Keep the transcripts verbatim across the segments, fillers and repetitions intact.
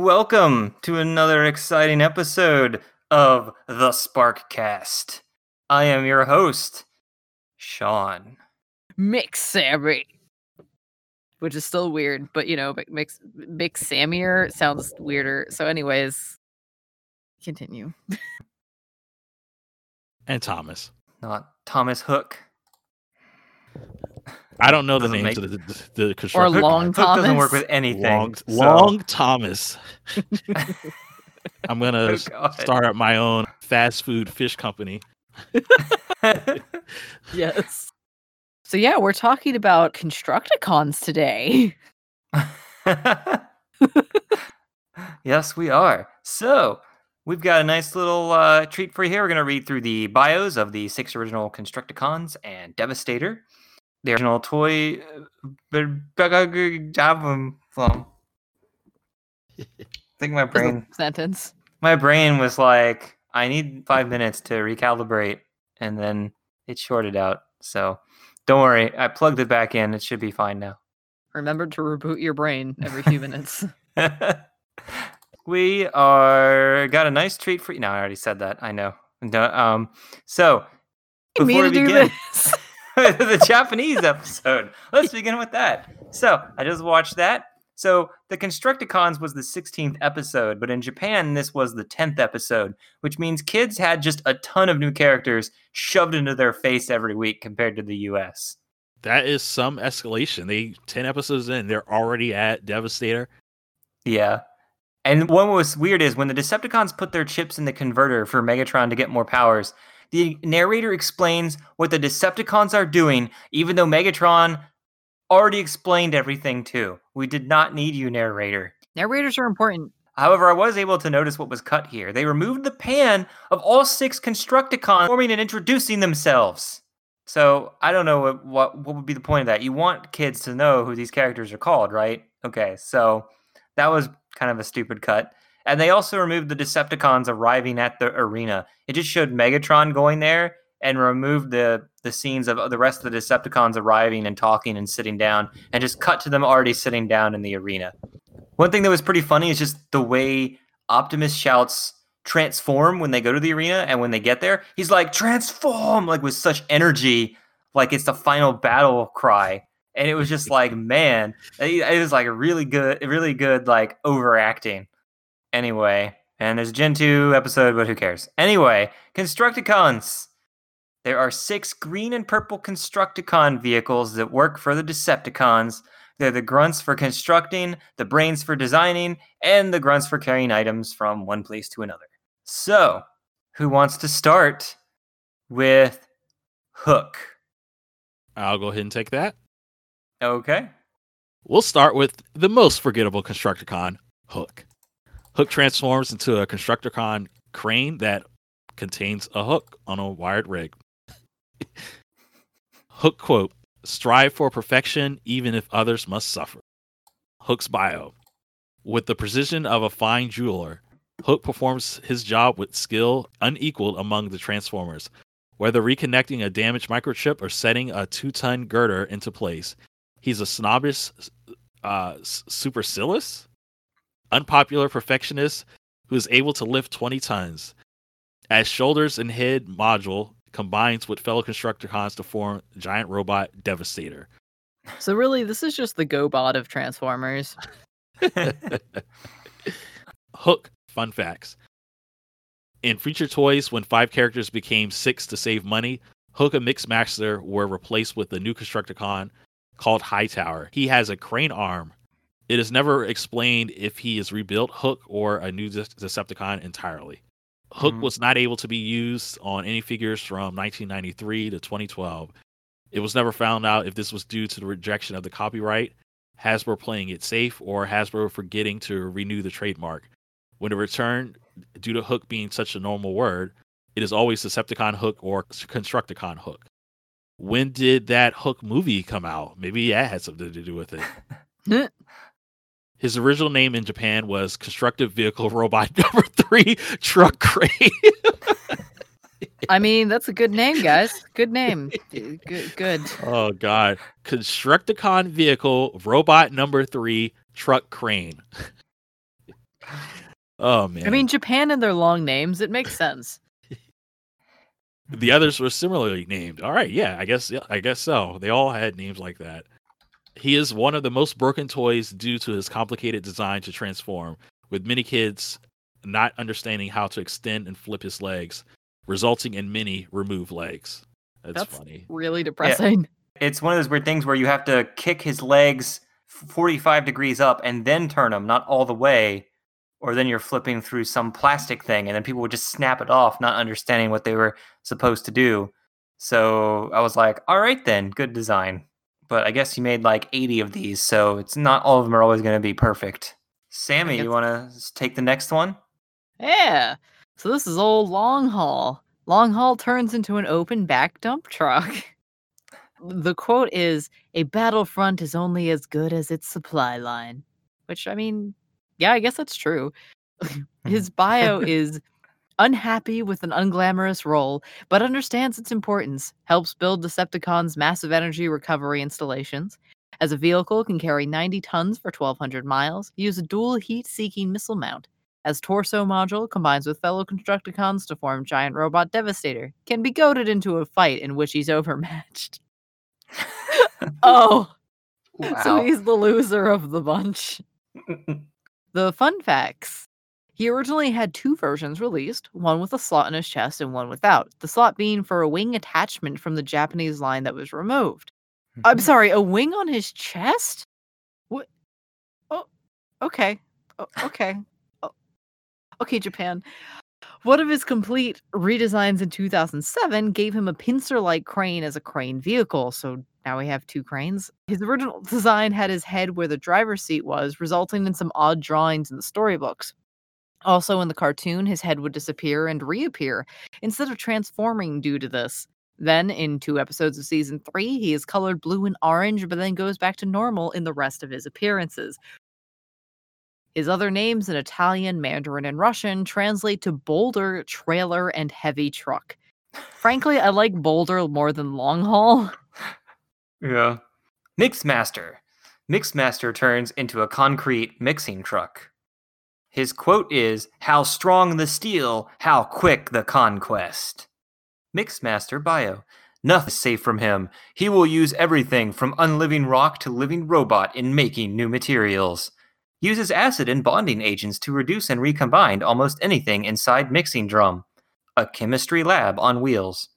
Welcome to another exciting episode of the Sparkcast. I am your host, Sean. Mix Sammy. Which is still weird, but you know, Mix Mix Sammier sounds weirder. So anyways, continue. And Thomas. Not Thomas Hook. I don't know the names make... of the, the, the construction. Or Long Hook Thomas. Doesn't work with anything. Long, so. Long Thomas. I'm going to oh, start up my own fast food fish company. Yes. So yeah, we're talking about Constructicons today. Yes, we are. So we've got a nice little uh, treat for you here. We're going to read through the bios of the six original Constructicons and Devastator. The original toy. I think my brain. Sentence. My brain was like, I need five minutes to recalibrate, and then it shorted out. So don't worry. I plugged it back in. It should be fine now. Remember to reboot your brain every few minutes. We are got a nice treat for you. No, I already said that. I know. Um, so, you before we begin. The Japanese episode. Let's begin with that. So I just watched that. So the Constructicons was the sixteenth episode, but in Japan, this was the tenth episode, which means kids had just a ton of new characters shoved into their face every week compared to the U S. That is some escalation. They ten episodes in, they're already at Devastator. Yeah. And what was weird is when the Decepticons put their chips in the converter for Megatron to get more powers, the narrator explains what the Decepticons are doing, even though Megatron already explained everything too. We did not need you, narrator. Narrators are important. However, I was able to notice what was cut here. They removed the pan of all six Constructicons forming and introducing themselves. So I don't know what, what, what would be the point of that. You want kids to know who these characters are called, right? Okay, so that was kind of a stupid cut. And they also removed the Decepticons arriving at the arena. It just showed Megatron going there and removed the, the scenes of the rest of the Decepticons arriving and talking and sitting down and just cut to them already sitting down in the arena. One thing that was pretty funny is just the way Optimus shouts transform when they go to the arena, and when they get there, he's like, transform, like with such energy, like it's the final battle cry. And it was just like, man, it was like really good, really good, like overacting. Anyway, and there's a Gen two episode, but who cares? Anyway, Constructicons. There are six green and purple Constructicon vehicles that work for the Decepticons. They're the grunts for constructing, the brains for designing, and the grunts for carrying items from one place to another. So, who wants to start with Hook? I'll go ahead and take that. Okay. We'll start with the most forgettable Constructicon, Hook. Hook transforms into a Constructicon crane that contains a hook on a wired rig. Hook quote, strive for perfection even if others must suffer. Hook's bio. With the precision of a fine jeweler, Hook performs his job with skill unequaled among the Transformers. Whether reconnecting a damaged microchip or setting a two-ton girder into place, he's a snobbish uh, supercilious? Unpopular perfectionist who is able to lift twenty tons. As shoulders and head module combines with fellow Constructicons to form giant robot Devastator. So really, this is just the GoBot of Transformers. Hook, fun facts. In Feature Toys, when five characters became six to save money, Hook and Mixmaster were replaced with a new Constructicon called Hightower. He has a crane arm. It is never explained if he is rebuilt Hook or a new De- Decepticon entirely. Hook mm-hmm. was not able to be used on any figures from nineteen ninety-three to twenty twelve. It was never found out if this was due to the rejection of the copyright, Hasbro playing it safe, or Hasbro forgetting to renew the trademark. When it returned, due to Hook being such a normal word, it is always Decepticon Hook or Constructicon Hook. When did that Hook movie come out? Maybe that had something to do with it. His original name in Japan was Constructive Vehicle Robot Number Three Truck Crane. I mean, that's a good name, guys. Good name. Good. Good. Oh, God. Constructicon Vehicle Robot Number Three Truck Crane. Oh, man. I mean, Japan and their long names, it makes sense. The others were similarly named. All right, yeah, I guess yeah, I guess so. They all had names like that. He is one of the most broken toys due to his complicated design to transform, with many kids not understanding how to extend and flip his legs, resulting in many remove legs. That's, That's funny. Really depressing. Yeah. It's one of those weird things where you have to kick his legs forty-five degrees up and then turn them, not all the way, or then you're flipping through some plastic thing, and then people would just snap it off, not understanding what they were supposed to do. So I was like, all right then, good design. But I guess you made like eighty of these, so it's not all of them are always going to be perfect. Sammy, you want to take the next one? Yeah. So this is old Long Haul. Long Haul turns into an open back dump truck. The quote is, "A battlefront is only as good as its supply line." Which, I mean, yeah, I guess that's true. His bio is, "Unhappy with an unglamorous role, but understands its importance. Helps build Decepticons' massive energy recovery installations. As a vehicle, can carry ninety tons for twelve hundred miles. Use a dual heat-seeking missile mount. As torso module, combines with fellow Constructicons to form giant robot Devastator. Can be goaded into a fight in which he's overmatched." Oh. Wow. So he's the loser of the bunch. The fun facts. He originally had two versions released, one with a slot in his chest and one without, the slot being for a wing attachment from the Japanese line that was removed. Mm-hmm. I'm sorry, a wing on his chest? What? Oh, okay. Oh, okay. Oh. Okay, Japan. One of his complete redesigns in two thousand seven gave him a pincer-like crane as a crane vehicle, so now we have two cranes. His original design had his head where the driver's seat was, resulting in some odd drawings in the storybooks. Also in the cartoon, his head would disappear and reappear instead of transforming due to this. Then, in two episodes of season three, he is colored blue and orange, but then goes back to normal in the rest of his appearances. His other names in Italian, Mandarin, and Russian translate to boulder, trailer, and heavy truck. Frankly, I like boulder more than Long Haul. Yeah. Mixmaster. Mixmaster turns into a concrete mixing truck. His quote is, "How strong the steel, how quick the conquest." Mixmaster bio. Nothing is safe from him. He will use everything from unliving rock to living robot in making new materials. Uses acid and bonding agents to reduce and recombine almost anything inside mixing drum. A chemistry lab on wheels.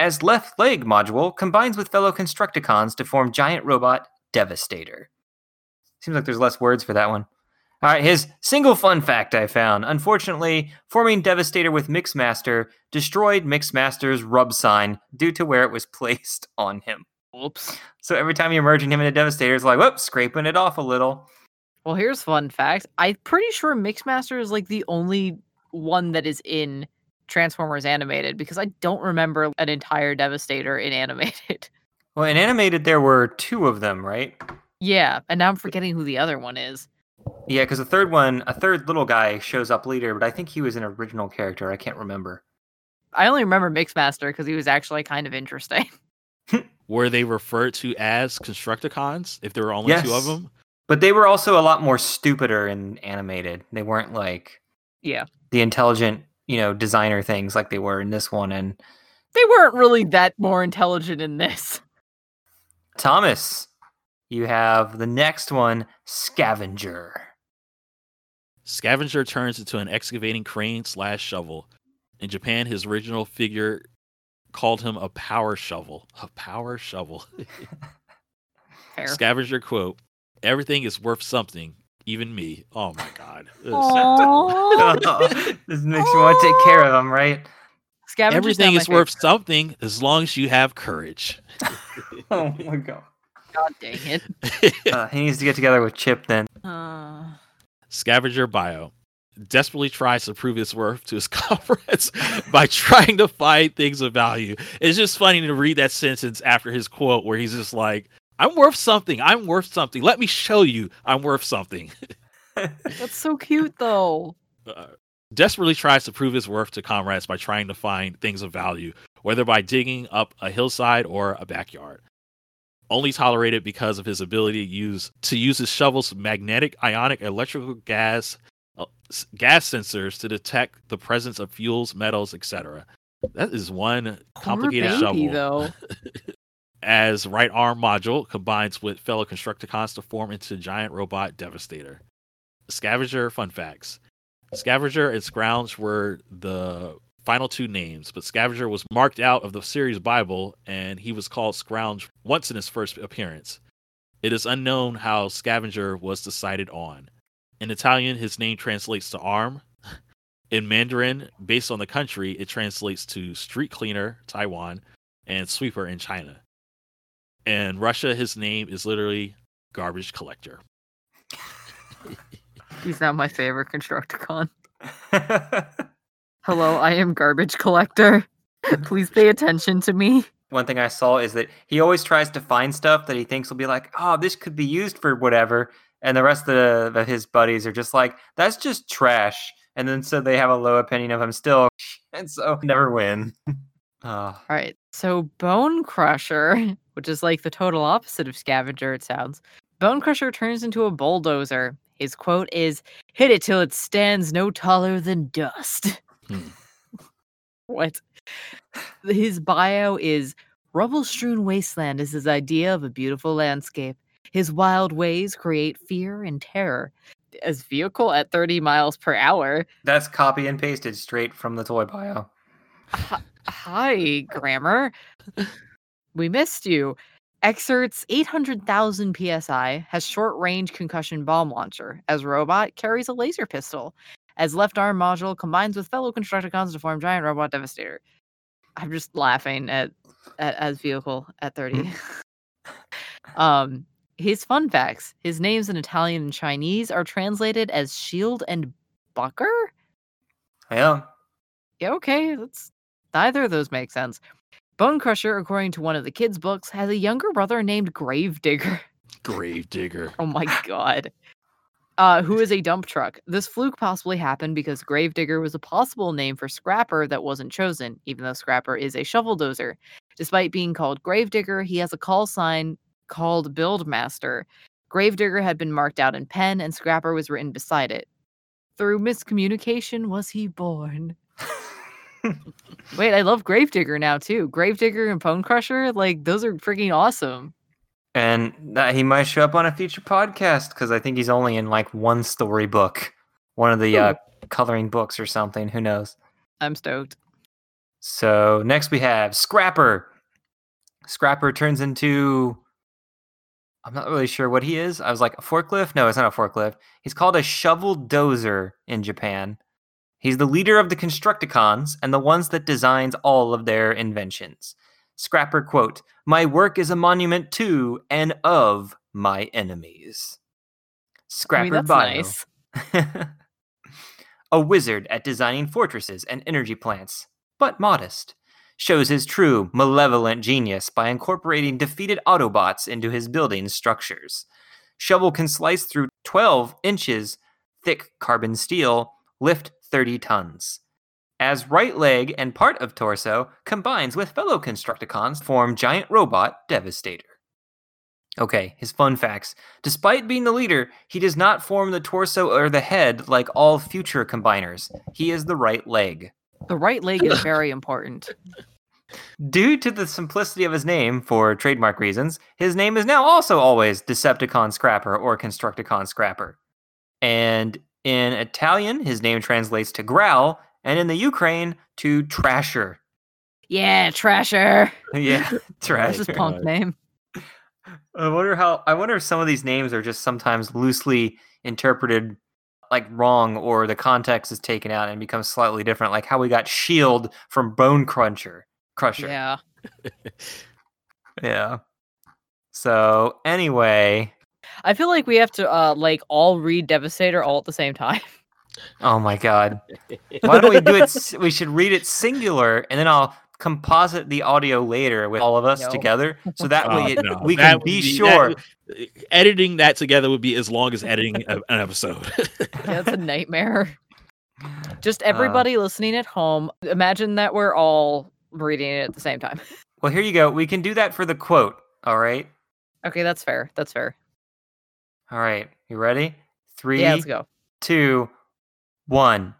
As left leg module, combines with fellow Constructicons to form giant robot Devastator. Seems like there's less words for that one. All right, his single fun fact I found. Unfortunately, forming Devastator with Mixmaster destroyed Mixmaster's rub sign due to where it was placed on him. Oops. So every time you're merging him into Devastator, it's like, whoops, scraping it off a little. Well, here's fun fact. I'm pretty sure Mixmaster is like the only one that is in Transformers Animated, because I don't remember an entire Devastator in Animated. Well, in Animated, there were two of them, right? Yeah, and now I'm forgetting who the other one is. Yeah, because the third one, a third little guy shows up later, but I think he was an original character. I can't remember. I only remember Mixmaster because he was actually kind of interesting. Were they referred to as Constructicons if there were only yes, two of them? But they were also a lot more stupider and animated. They weren't like yeah, the intelligent, you know, designer things like they were in this one. And they weren't really that more intelligent in this. Thomas. You have the next one, Scavenger. Scavenger turns into an excavating crane slash shovel. In Japan, his original figure called him a power shovel. A power shovel. Scavenger quote, "Everything is worth something, even me." Oh my God. This, oh, this makes you want to take care of them, right? Scavenger's Everything is worth favorite. something as long as you have courage. Oh my God. God dang it. uh, he needs to get together with Chip then. Uh... Scavenger bio. Desperately tries to prove his worth to his comrades by trying to find things of value. It's just funny to read that sentence after his quote where he's just like, I'm worth something. I'm worth something. Let me show you I'm worth something. That's so cute though. Uh, desperately tries to prove his worth to comrades by trying to find things of value, whether by digging up a hillside or a backyard. Only tolerated because of his ability to use, to use his shovel's magnetic, ionic, electrical gas, gas sensors to detect the presence of fuels, metals, et cetera. That is one complicated Poor baby, shovel. Though. As right arm module combines with fellow Constructicons to form into giant robot Devastator. Scavenger fun facts. Scavenger and Scrounge were the final two names, but Scavenger was marked out of the series Bible, and he was called Scrounge once in his first appearance. It is unknown how Scavenger was decided on. In Italian, his name translates to arm. In Mandarin, based on the country, it translates to street cleaner, Taiwan, and sweeper in China. In Russia, his name is literally garbage collector. He's not my favorite Constructicon. Hello, I am garbage collector. Please pay attention to me. One thing I saw is that he always tries to find stuff that he thinks will be like, oh, this could be used for whatever. And the rest of, the, of his buddies are just like, that's just trash. And then so they have a low opinion of him still. And so never win. Oh. All right. So Bone Crusher, which is like the total opposite of Scavenger, it sounds. Bone Crusher turns into a bulldozer. His quote is, hit it till it stands no taller than dust. Hmm. What? His bio is, rubble-strewn wasteland is his idea of a beautiful landscape. His wild ways create fear and terror. As vehicle at thirty miles per hour. That's copy and pasted straight from the toy bio. Hi, grammar. We missed you. Exerts eight hundred thousand P S I, has short-range concussion bomb launcher. As robot, carries a laser pistol. As left arm module combines with fellow Constructicons to form giant robot Devastator. I'm just laughing at, at as vehicle at thirty. um, his fun facts. His names in Italian and Chinese are translated as shield and bucker. Yeah. Yeah. Okay. That's neither of those make sense. Bone Crusher, according to one of the kids' books, has a younger brother named Gravedigger. Gravedigger. Oh my god. Uh, who is a dump truck. This fluke possibly happened because Gravedigger was a possible name for Scrapper that wasn't chosen, even though Scrapper is a shovel dozer. Despite being called Gravedigger, he has a call sign called Buildmaster. Gravedigger had been marked out in pen, and Scrapper was written beside it. Through miscommunication was he born. Wait, I love Gravedigger now, too. Gravedigger and Bone Crusher, like, those are freaking awesome. And that he might show up on a future podcast because I think he's only in like one storybook, one of the uh, coloring books or something. Who knows? I'm stoked. So next we have Scrapper. Scrapper turns into, I'm not really sure what he is. I was like, a forklift? No, it's not a forklift. He's called a shovel dozer in Japan. He's the leader of the Constructicons and the ones that designs all of their inventions. Scrapper, quote, my work is a monument to and of my enemies. Scrapper, I mean, bio. Nice. A wizard at designing fortresses and energy plants, but modest. Shows his true malevolent genius by incorporating defeated Autobots into his building structures. Shovel can slice through twelve inches thick carbon steel, lift thirty tons. As right leg and part of torso combines with fellow Constructicons to form giant robot Devastator. Okay, his fun facts. Despite being the leader, he does not form the torso or the head like all future combiners. He is the right leg. The right leg is very important. Due to the simplicity of his name for trademark reasons, his name is now also always Decepticon Scrapper or Constructicon Scrapper. And in Italian, his name translates to growl, and in the Ukraine, to Trasher. Yeah, Trasher. Yeah, Trasher. That's his punk name. I wonder how. I wonder if some of these names are just sometimes loosely interpreted, like wrong, or the context is taken out and becomes slightly different. Like how we got Shield from Bone Crusher. Crusher. Yeah. Yeah. So anyway, I feel like we have to uh, like all read Devastator all at the same time. Oh my god. Why don't we do it? We should read it singular, and then I'll composite the audio later with all of us no. together. So that way it, uh, no. we that can be, be sure. That, editing that together would be as long as editing a, an episode. That's a nightmare. Just everybody uh, listening at home, imagine that we're all reading it at the same time. Well, here you go. We can do that for the quote. All right. Okay, that's fair. That's fair. All right. You ready? Three, yeah, let's go. Two, one.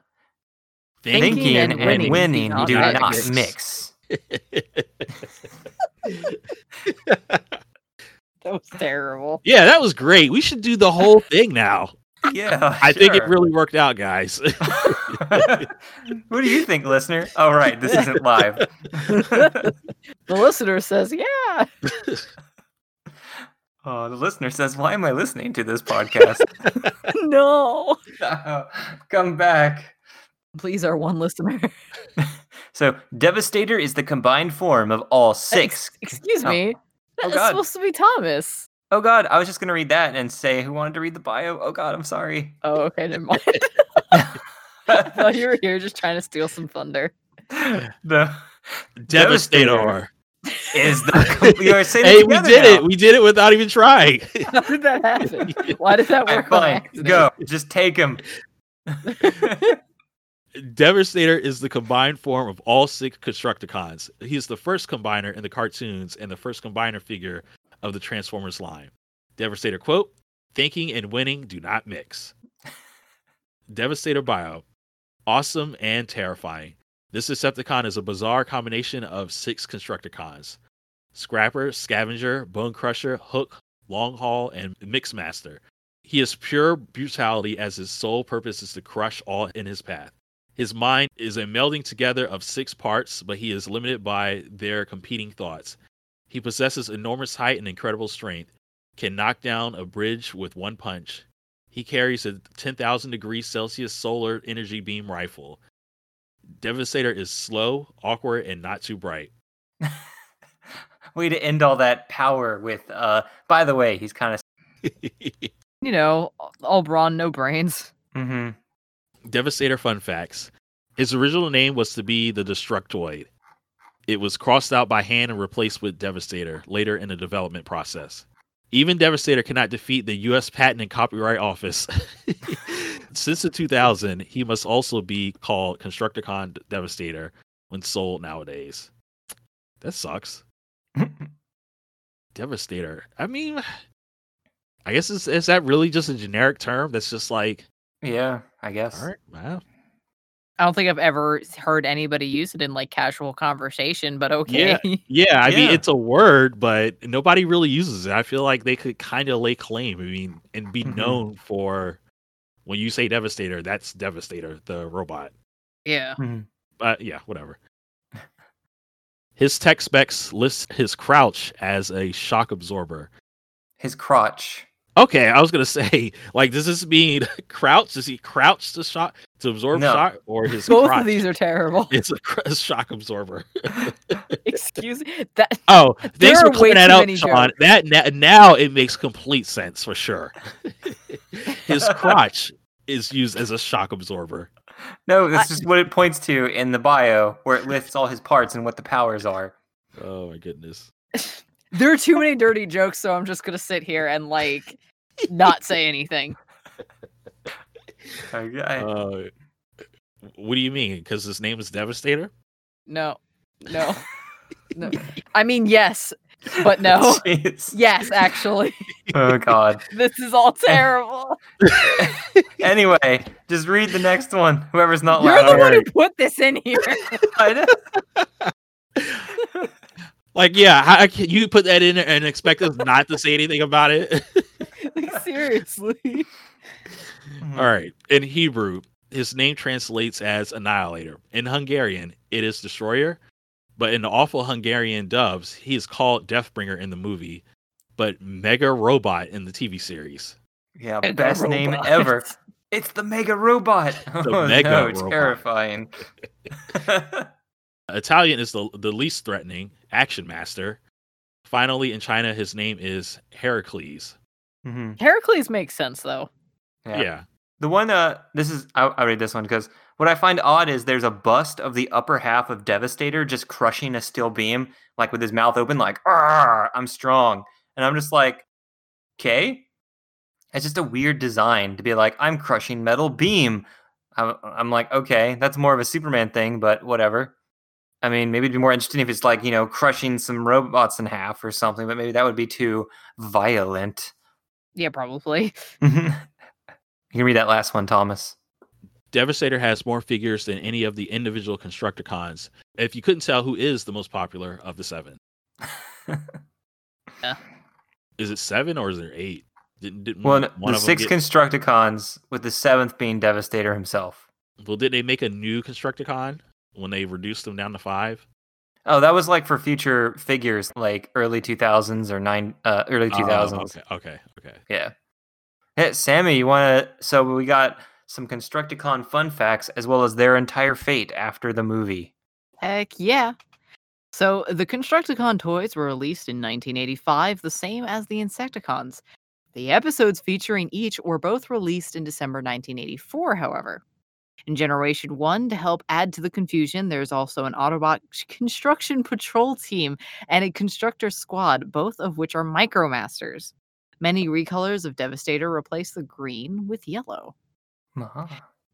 Thinking, Thinking and, and winning, winning do not, do not mix. That was terrible. Yeah, that was great. We should do the whole thing now. Yeah, I sure. think it really worked out, guys. What do you think, listener? Oh, right, this isn't live. The listener says, yeah. Oh, the listener says, why am I listening to this podcast? No. Oh, come back. Please, our one listener. So, Devastator is the combined form of all six. Ex- excuse oh. me. That oh, was supposed to be Thomas. Oh, God. I was just going to read that and say who wanted to read the bio. Oh, God. I'm sorry. Oh, okay. Never mind. I thought you were here just trying to steal some thunder. The Devastator is the. You are saying hey, we did now. It. We did it without even trying. How did that happen? Why did that work? Right, fine. Go. Just take him. Devastator is the combined form of all six Constructicons. He is the first combiner in the cartoons and the first combiner figure of the Transformers line. Devastator quote, thinking and winning do not mix. Devastator bio, awesome and terrifying. This Decepticon is a bizarre combination of six Constructicons. Scrapper, Scavenger, Bone Crusher, Hook, Long Haul, and Mixmaster. He is pure brutality as his sole purpose is to crush all in his path. His mind is a melding together of six parts, but he is limited by their competing thoughts. He possesses enormous height and incredible strength, can knock down a bridge with one punch. He carries a ten thousand degrees Celsius solar energy beam rifle. Devastator is slow, awkward, and not too bright. Way to end all that power with, uh, by the way, he's kind of... you know, all brawn, no brains. Mm-hmm. Devastator fun facts. His original name was to be the Destructoid. It was crossed out by hand and replaced with Devastator later in the development process. Even Devastator cannot defeat the U S Patent and Copyright Office. Since the two thousand, he must also be called Constructicon Devastator when sold nowadays. That sucks. Devastator. I mean, I guess is is that really just a generic term that's just like, yeah, I guess. All right, wow. I don't think I've ever heard anybody use it in like casual conversation, but okay. Yeah, yeah I yeah. mean, it's a word, but nobody really uses it. I feel like they could kind of lay claim, I mean, and be mm-hmm. known for when you say Devastator, that's Devastator, the robot. Yeah. Mm-hmm. Uh, yeah, whatever. His tech specs lists his crouch as a shock absorber. His crotch. Okay, I was gonna say, like, does this mean crouch? Does he crouch to shock to absorb no. shock, or his both crotch? Of these are terrible? It's a, a shock absorber. Excuse me. That, oh, thanks for pointing that out, Sean. Jokes. That na- now it makes complete sense for sure. His crotch is used as a shock absorber. No, this I, is what it points to in the bio, where it lists all his parts and what the powers are. Oh my goodness. There are too many dirty jokes, so I'm just going to sit here and, like, not say anything. Okay. Uh, what do you mean? Because his name is Devastator? No. No. No. I mean, yes, but no. Jeez. Yes, actually. Oh, God. This is all terrible. Anyway, just read the next one. Whoever's not You're loud. You're the one who put this in here. I know. Like, yeah, how can you put that in and expect us not to say anything about it? Like, seriously. All right. In Hebrew, his name translates as Annihilator. In Hungarian, it is Destroyer. But in the awful Hungarian dubs, he is called Deathbringer in the movie, but Mega Robot in the T V series. Yeah, Mega best robot. Name ever. It's the Mega Robot. The oh, Mega no, Robot. Terrifying. Italian is the the least threatening, Action Master. Finally, in China, his name is Heracles. Mm-hmm. Heracles makes sense, though. Yeah. yeah. The one, uh, this is, I'll, I'll read this one, because what I find odd is there's a bust of the upper half of Devastator just crushing a steel beam, like with his mouth open, like, "Arr, I'm strong." And I'm just like, okay. It's just a weird design to be like, I'm crushing metal beam. I'm, I'm like, okay, that's more of a Superman thing, but whatever. I mean, maybe it'd be more interesting if it's like, you know, crushing some robots in half or something, but maybe that would be too violent. Yeah, probably. You can read that last one, Thomas. Devastator has more figures than any of the individual Constructicons. If you couldn't tell, who is the most popular of the seven? Yeah. Is it seven or is there eight? Didn't, didn't well, one the of six them get... Constructicons, with the seventh being Devastator himself. Well, did they make a new Constructicon when they reduced them down to five? Oh, that was like for future figures, like early two thousands or nine, uh, early two thousands. Oh, okay, okay, okay. Yeah. Hey, Sammy, you want to? So we got some Constructicon fun facts as well as their entire fate after the movie. Heck yeah! So the Constructicon toys were released in nineteen eighty-five, the same as the Insecticons. The episodes featuring each were both released in December nineteen eighty-four, however. In Generation one, to help add to the confusion, there's also an Autobot construction patrol team and a constructor squad, both of which are Micromasters. Many recolors of Devastator replace the green with yellow. Uh-huh.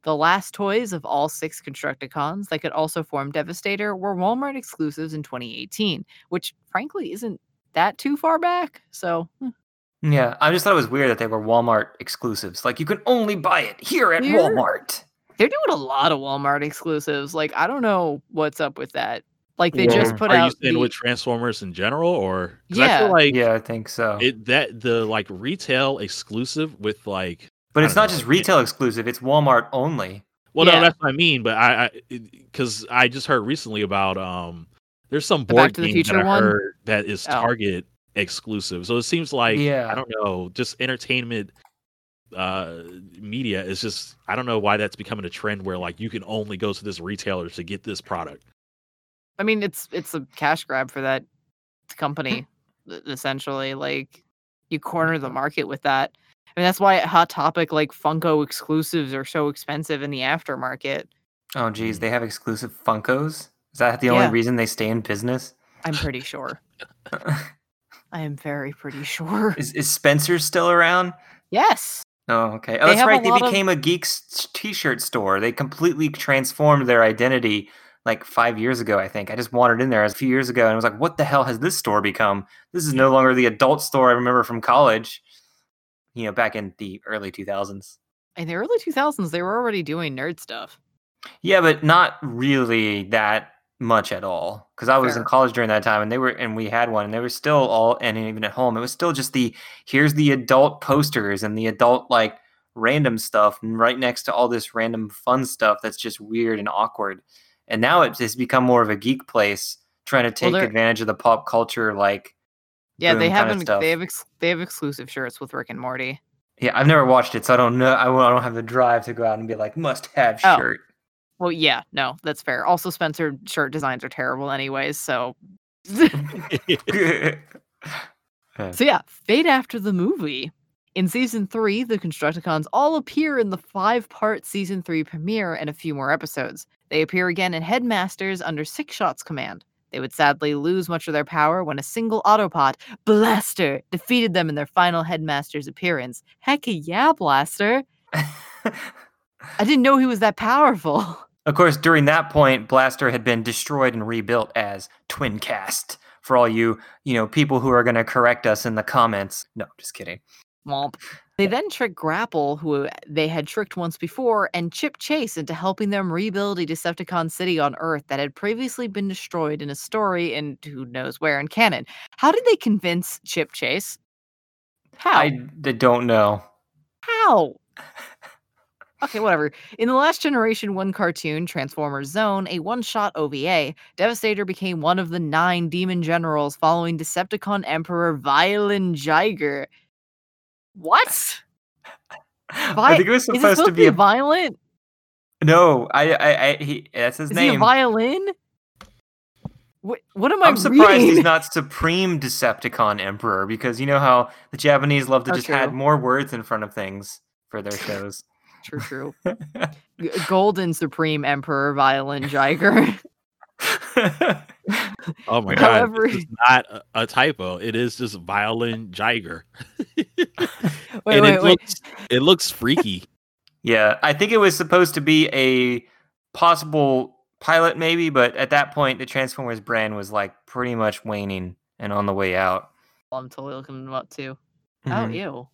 The last toys of all six Constructicons that could also form Devastator were Walmart exclusives in twenty eighteen, which frankly isn't that too far back, so... Yeah, I just thought it was weird that they were Walmart exclusives. Like, you can only buy it here at here? Walmart. They're doing a lot of Walmart exclusives. Like, I don't know what's up with that. Like, they or just put are out. Are you saying the... with Transformers in general, or yeah, I feel like yeah, I think so. It, that the like retail exclusive with like, but it's not know, just retail it, exclusive. It's Walmart only. Well, yeah. No, that's what I mean. But I, because I, I just heard recently about um, there's some board game that I one? heard that is oh. Target exclusive. So it seems like yeah. I don't know, just entertainment. Uh, media is just, I don't know why that's becoming a trend where like you can only go to this retailer to get this product. I mean, it's it's a cash grab for that company, essentially. Like, you corner the market with that. I mean, that's why at Hot Topic, like, Funko exclusives are so expensive in the aftermarket. Oh, geez, they have exclusive Funkos? Is that the yeah. only reason they stay in business? I'm pretty sure. I am very pretty sure. Is, is Spencer still around? Yes. Oh, okay. Oh, they that's right. They became of... a Geeks t-shirt store. They completely transformed their identity like five years ago, I think. I just wandered in there a few years ago and was like, what the hell has this store become? This is no longer the adult store I remember from college, you know, back in the early two thousands. In the early two thousands, they were already doing nerd stuff. Yeah, but not really that much at all. Because I was Fair. in college during that time, and they were, and we had one, and they were still all, and even at home, it was still just the here's the adult posters and the adult like random stuff, and right next to all this random fun stuff that's just weird and awkward. And now it's, it's become more of a geek place, trying to take well, advantage of the pop culture. Like, yeah, they have an, they have ex, they have exclusive shirts with Rick and Morty. Yeah, I've never watched it, so I don't know. I don't have the drive to go out and be like must have oh. shirt. Well, yeah, no, that's fair. Also, Spencer shirt designs are terrible anyways, so... so yeah, fate after the movie. In Season three, the Constructicons all appear in the five-part Season three premiere and a few more episodes. They appear again in Headmasters under Six Shot's command. They would sadly lose much of their power when a single Autobot, Blaster, defeated them in their final Headmasters appearance. Heck yeah, Blaster! I didn't know he was that powerful. Of course, during that point, Blaster had been destroyed and rebuilt as Twincast. For all you, you know, people who are going to correct us in the comments. No, just kidding. Womp. They then tricked Grapple, who they had tricked once before, and Chip Chase into helping them rebuild a Decepticon city on Earth that had previously been destroyed in a story and who knows where in canon. How did they convince Chip Chase? How? I don't know. How? Okay, whatever. In the Last Generation one cartoon, Transformers Zone, a one-shot O V A, Devastator became one of the nine demon generals following Decepticon Emperor Violenjiger. What? Vi- I think it was supposed, it supposed to be, be a... violent. No, I, I, I he, that's his Is name. Is he a violin? What, what am I I'm surprised reading? He's not Supreme Decepticon Emperor, because you know how the Japanese love to oh, just true. add more words in front of things for their shows. True, true. Golden Supreme Emperor Violenjiger. Oh my god! It's not a, a typo. It is just Violenjiger. wait, and wait, it wait. looks it looks freaky. Yeah, I think it was supposed to be a possible pilot, maybe, but at that point, the Transformers brand was like pretty much waning and on the way out. I'm totally looking them up too. Mm-hmm. Oh, ew!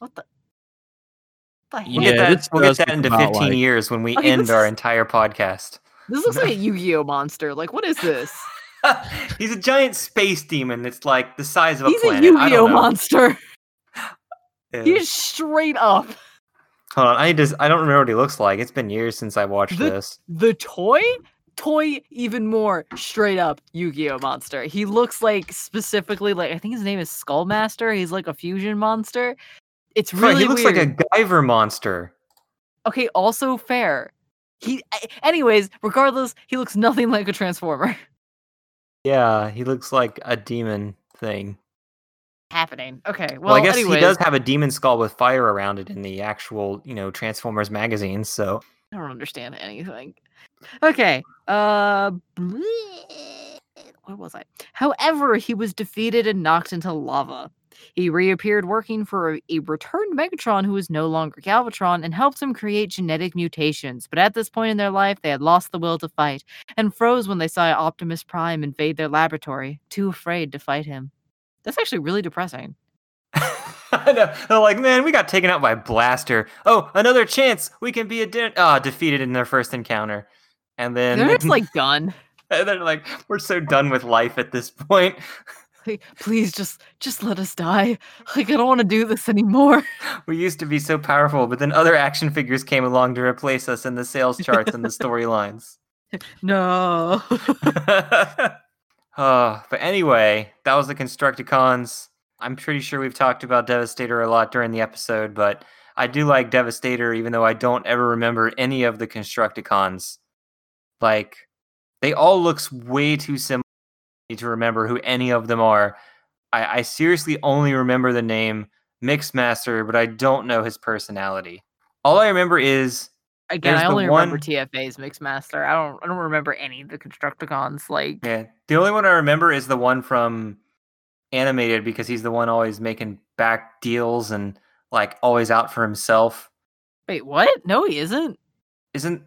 What the? We'll yeah, get that, we'll get that into fifteen like... years when we okay, end our is... entire podcast. This looks like a Yu-Gi-Oh monster. Like, what is this? He's a giant space demon that's like the size of a He's planet. He's a Yu-Gi-Oh monster. Yeah. He's straight up. Hold on, I just I don't remember what he looks like. It's been years since I watched the, this. The toy, toy even more straight up Yu-Gi-Oh monster. He looks like specifically like I think his name is Skullmaster. He's like a fusion monster. It's really right, he looks weird. Like a Guyver monster. Okay, also fair. He, anyways, regardless, he looks nothing like a Transformer. Yeah, he looks like a demon thing. Happening. Okay. Well, well I guess anyways. He does have a demon skull with fire around it in the actual, you know, Transformers magazine. So I don't understand anything. Okay. Uh, where was I? However, he was defeated and knocked into lava. He reappeared working for a returned Megatron who was no longer Galvatron and helped him create genetic mutations. But at this point in their life, they had lost the will to fight and froze when they saw Optimus Prime invade their laboratory, too afraid to fight him. That's actually really depressing. I know. They're like, man, we got taken out by Blaster. Oh, another chance. We can be a de- oh, defeated in their first encounter. And then they're just like done. And they're like, we're so done with life at this point. Please just just let us die. Like, I don't want to do this anymore. We used to be so powerful, but then other action figures came along to replace us in the sales charts and the storylines. No. uh, but anyway, that was the Constructicons. I'm pretty sure we've talked about Devastator a lot during the episode, but I do like Devastator, even though I don't ever remember any of the Constructicons. Like, they all looks way too similar to remember who any of them are. I, I seriously only remember the name Mixmaster, but I don't know his personality. All I remember is again. I only one... remember T F A's Mixmaster. I don't. I don't remember any of the Constructicons. Like, yeah, the only one I remember is the one from Animated because he's the one always making back deals and like always out for himself. Wait, what? No, he isn't. Isn't?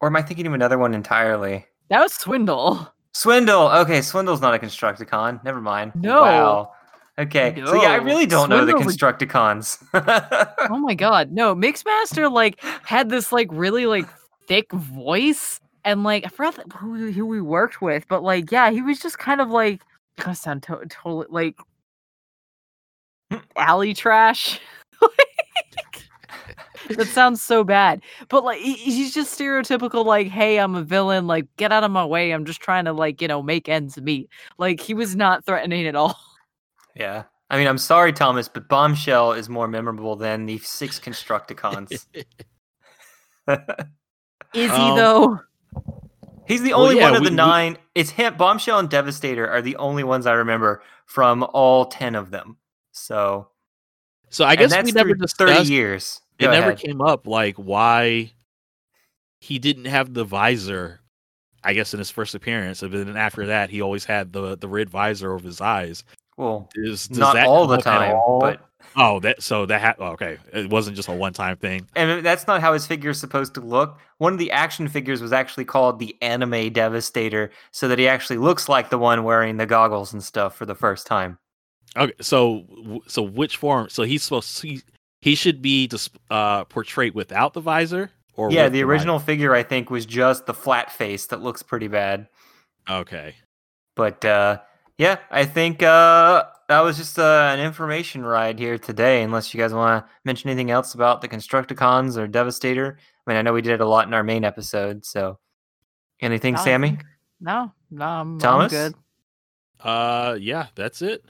Or am I thinking of another one entirely? That was Swindle. Swindle. Okay, Swindle's not a Constructicon. Never mind. No. Wow. Okay. No. So yeah, I really don't Swindle's know the Constructicons. A... oh my god. No, Mixmaster like had this like really like thick voice and like I forgot that, who, who we worked with, but like yeah, he was just kind of like it's gonna sound to- totally like alley trash. That sounds so bad, but like he, he's just stereotypical. Like, hey, I'm a villain. Like, get out of my way. I'm just trying to like you know make ends meet. Like, he was not threatening at all. Yeah, I mean, I'm sorry, Thomas, but Bombshell is more memorable than the six Constructicons. Is he um, though? He's the only well, yeah, one of we, the nine. We... It's him. Bombshell and Devastator are the only ones I remember from all ten of them. So, so I guess we never discussed thirty years. It Go never ahead. Came up, like, why he didn't have the visor, I guess, in his first appearance. But then after that, he always had the, the red visor over his eyes. Well, Is, does not that all the time. But... Oh, that so that ha- okay. It wasn't just a one-time thing. And that's not how his figure is supposed to look. One of the action figures was actually called the Anime Devastator, so that he actually looks like the one wearing the goggles and stuff for the first time. Okay, so so which form? So he's supposed to... He, He should be just uh, portrayed without the visor, or yeah, the original the figure I think was just the flat face that looks pretty bad. Okay, but uh, yeah, I think uh, that was just uh, an information ride here today. Unless you guys want to mention anything else about the Constructicons or Devastator. I mean, I know we did it a lot in our main episode. So, anything, no, Sammy? No, no, I'm, Thomas? I'm good. Uh, yeah, that's it.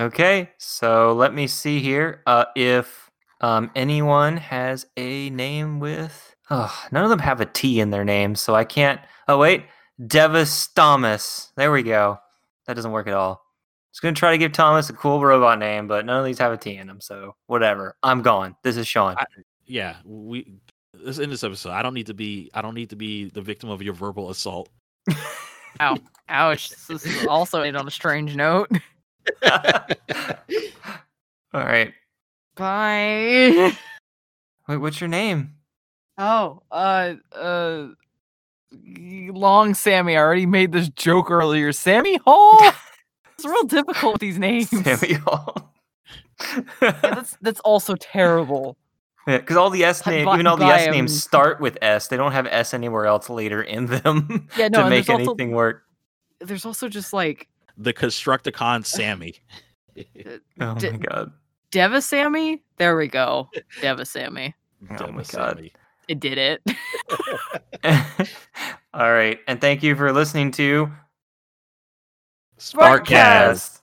Okay, so let me see here. Uh, if Um, anyone has a name with... Oh, none of them have a T in their name, so I can't... Oh, wait. Devastamus. There we go. That doesn't work at all. Just going to try to give Thomas a cool robot name, but none of these have a T in them, so whatever. I'm gone. This is Sean. I, yeah, we... Let's end this episode. I don't need to be... I don't need to be the victim of your verbal assault. Ow. Ouch. This is also ended on a strange note. All right. Bye. Wait, what's your name? Oh, uh, uh, Long Sammy. I already made this joke earlier. Sammy Hall? It's real difficult with these names. Sammy Hall. Yeah, that's, that's also terrible. Yeah, because all the S names, even all the S um, names start with S. They don't have S anywhere else later in them yeah, no, to make anything also, work. There's also just like... The Constructicon Sammy. De- oh my god. Deva Sammy? There we go. Deva Sammy. Oh Deva my god. Sammy. It did it. All right. And thank you for listening to Sparkcast.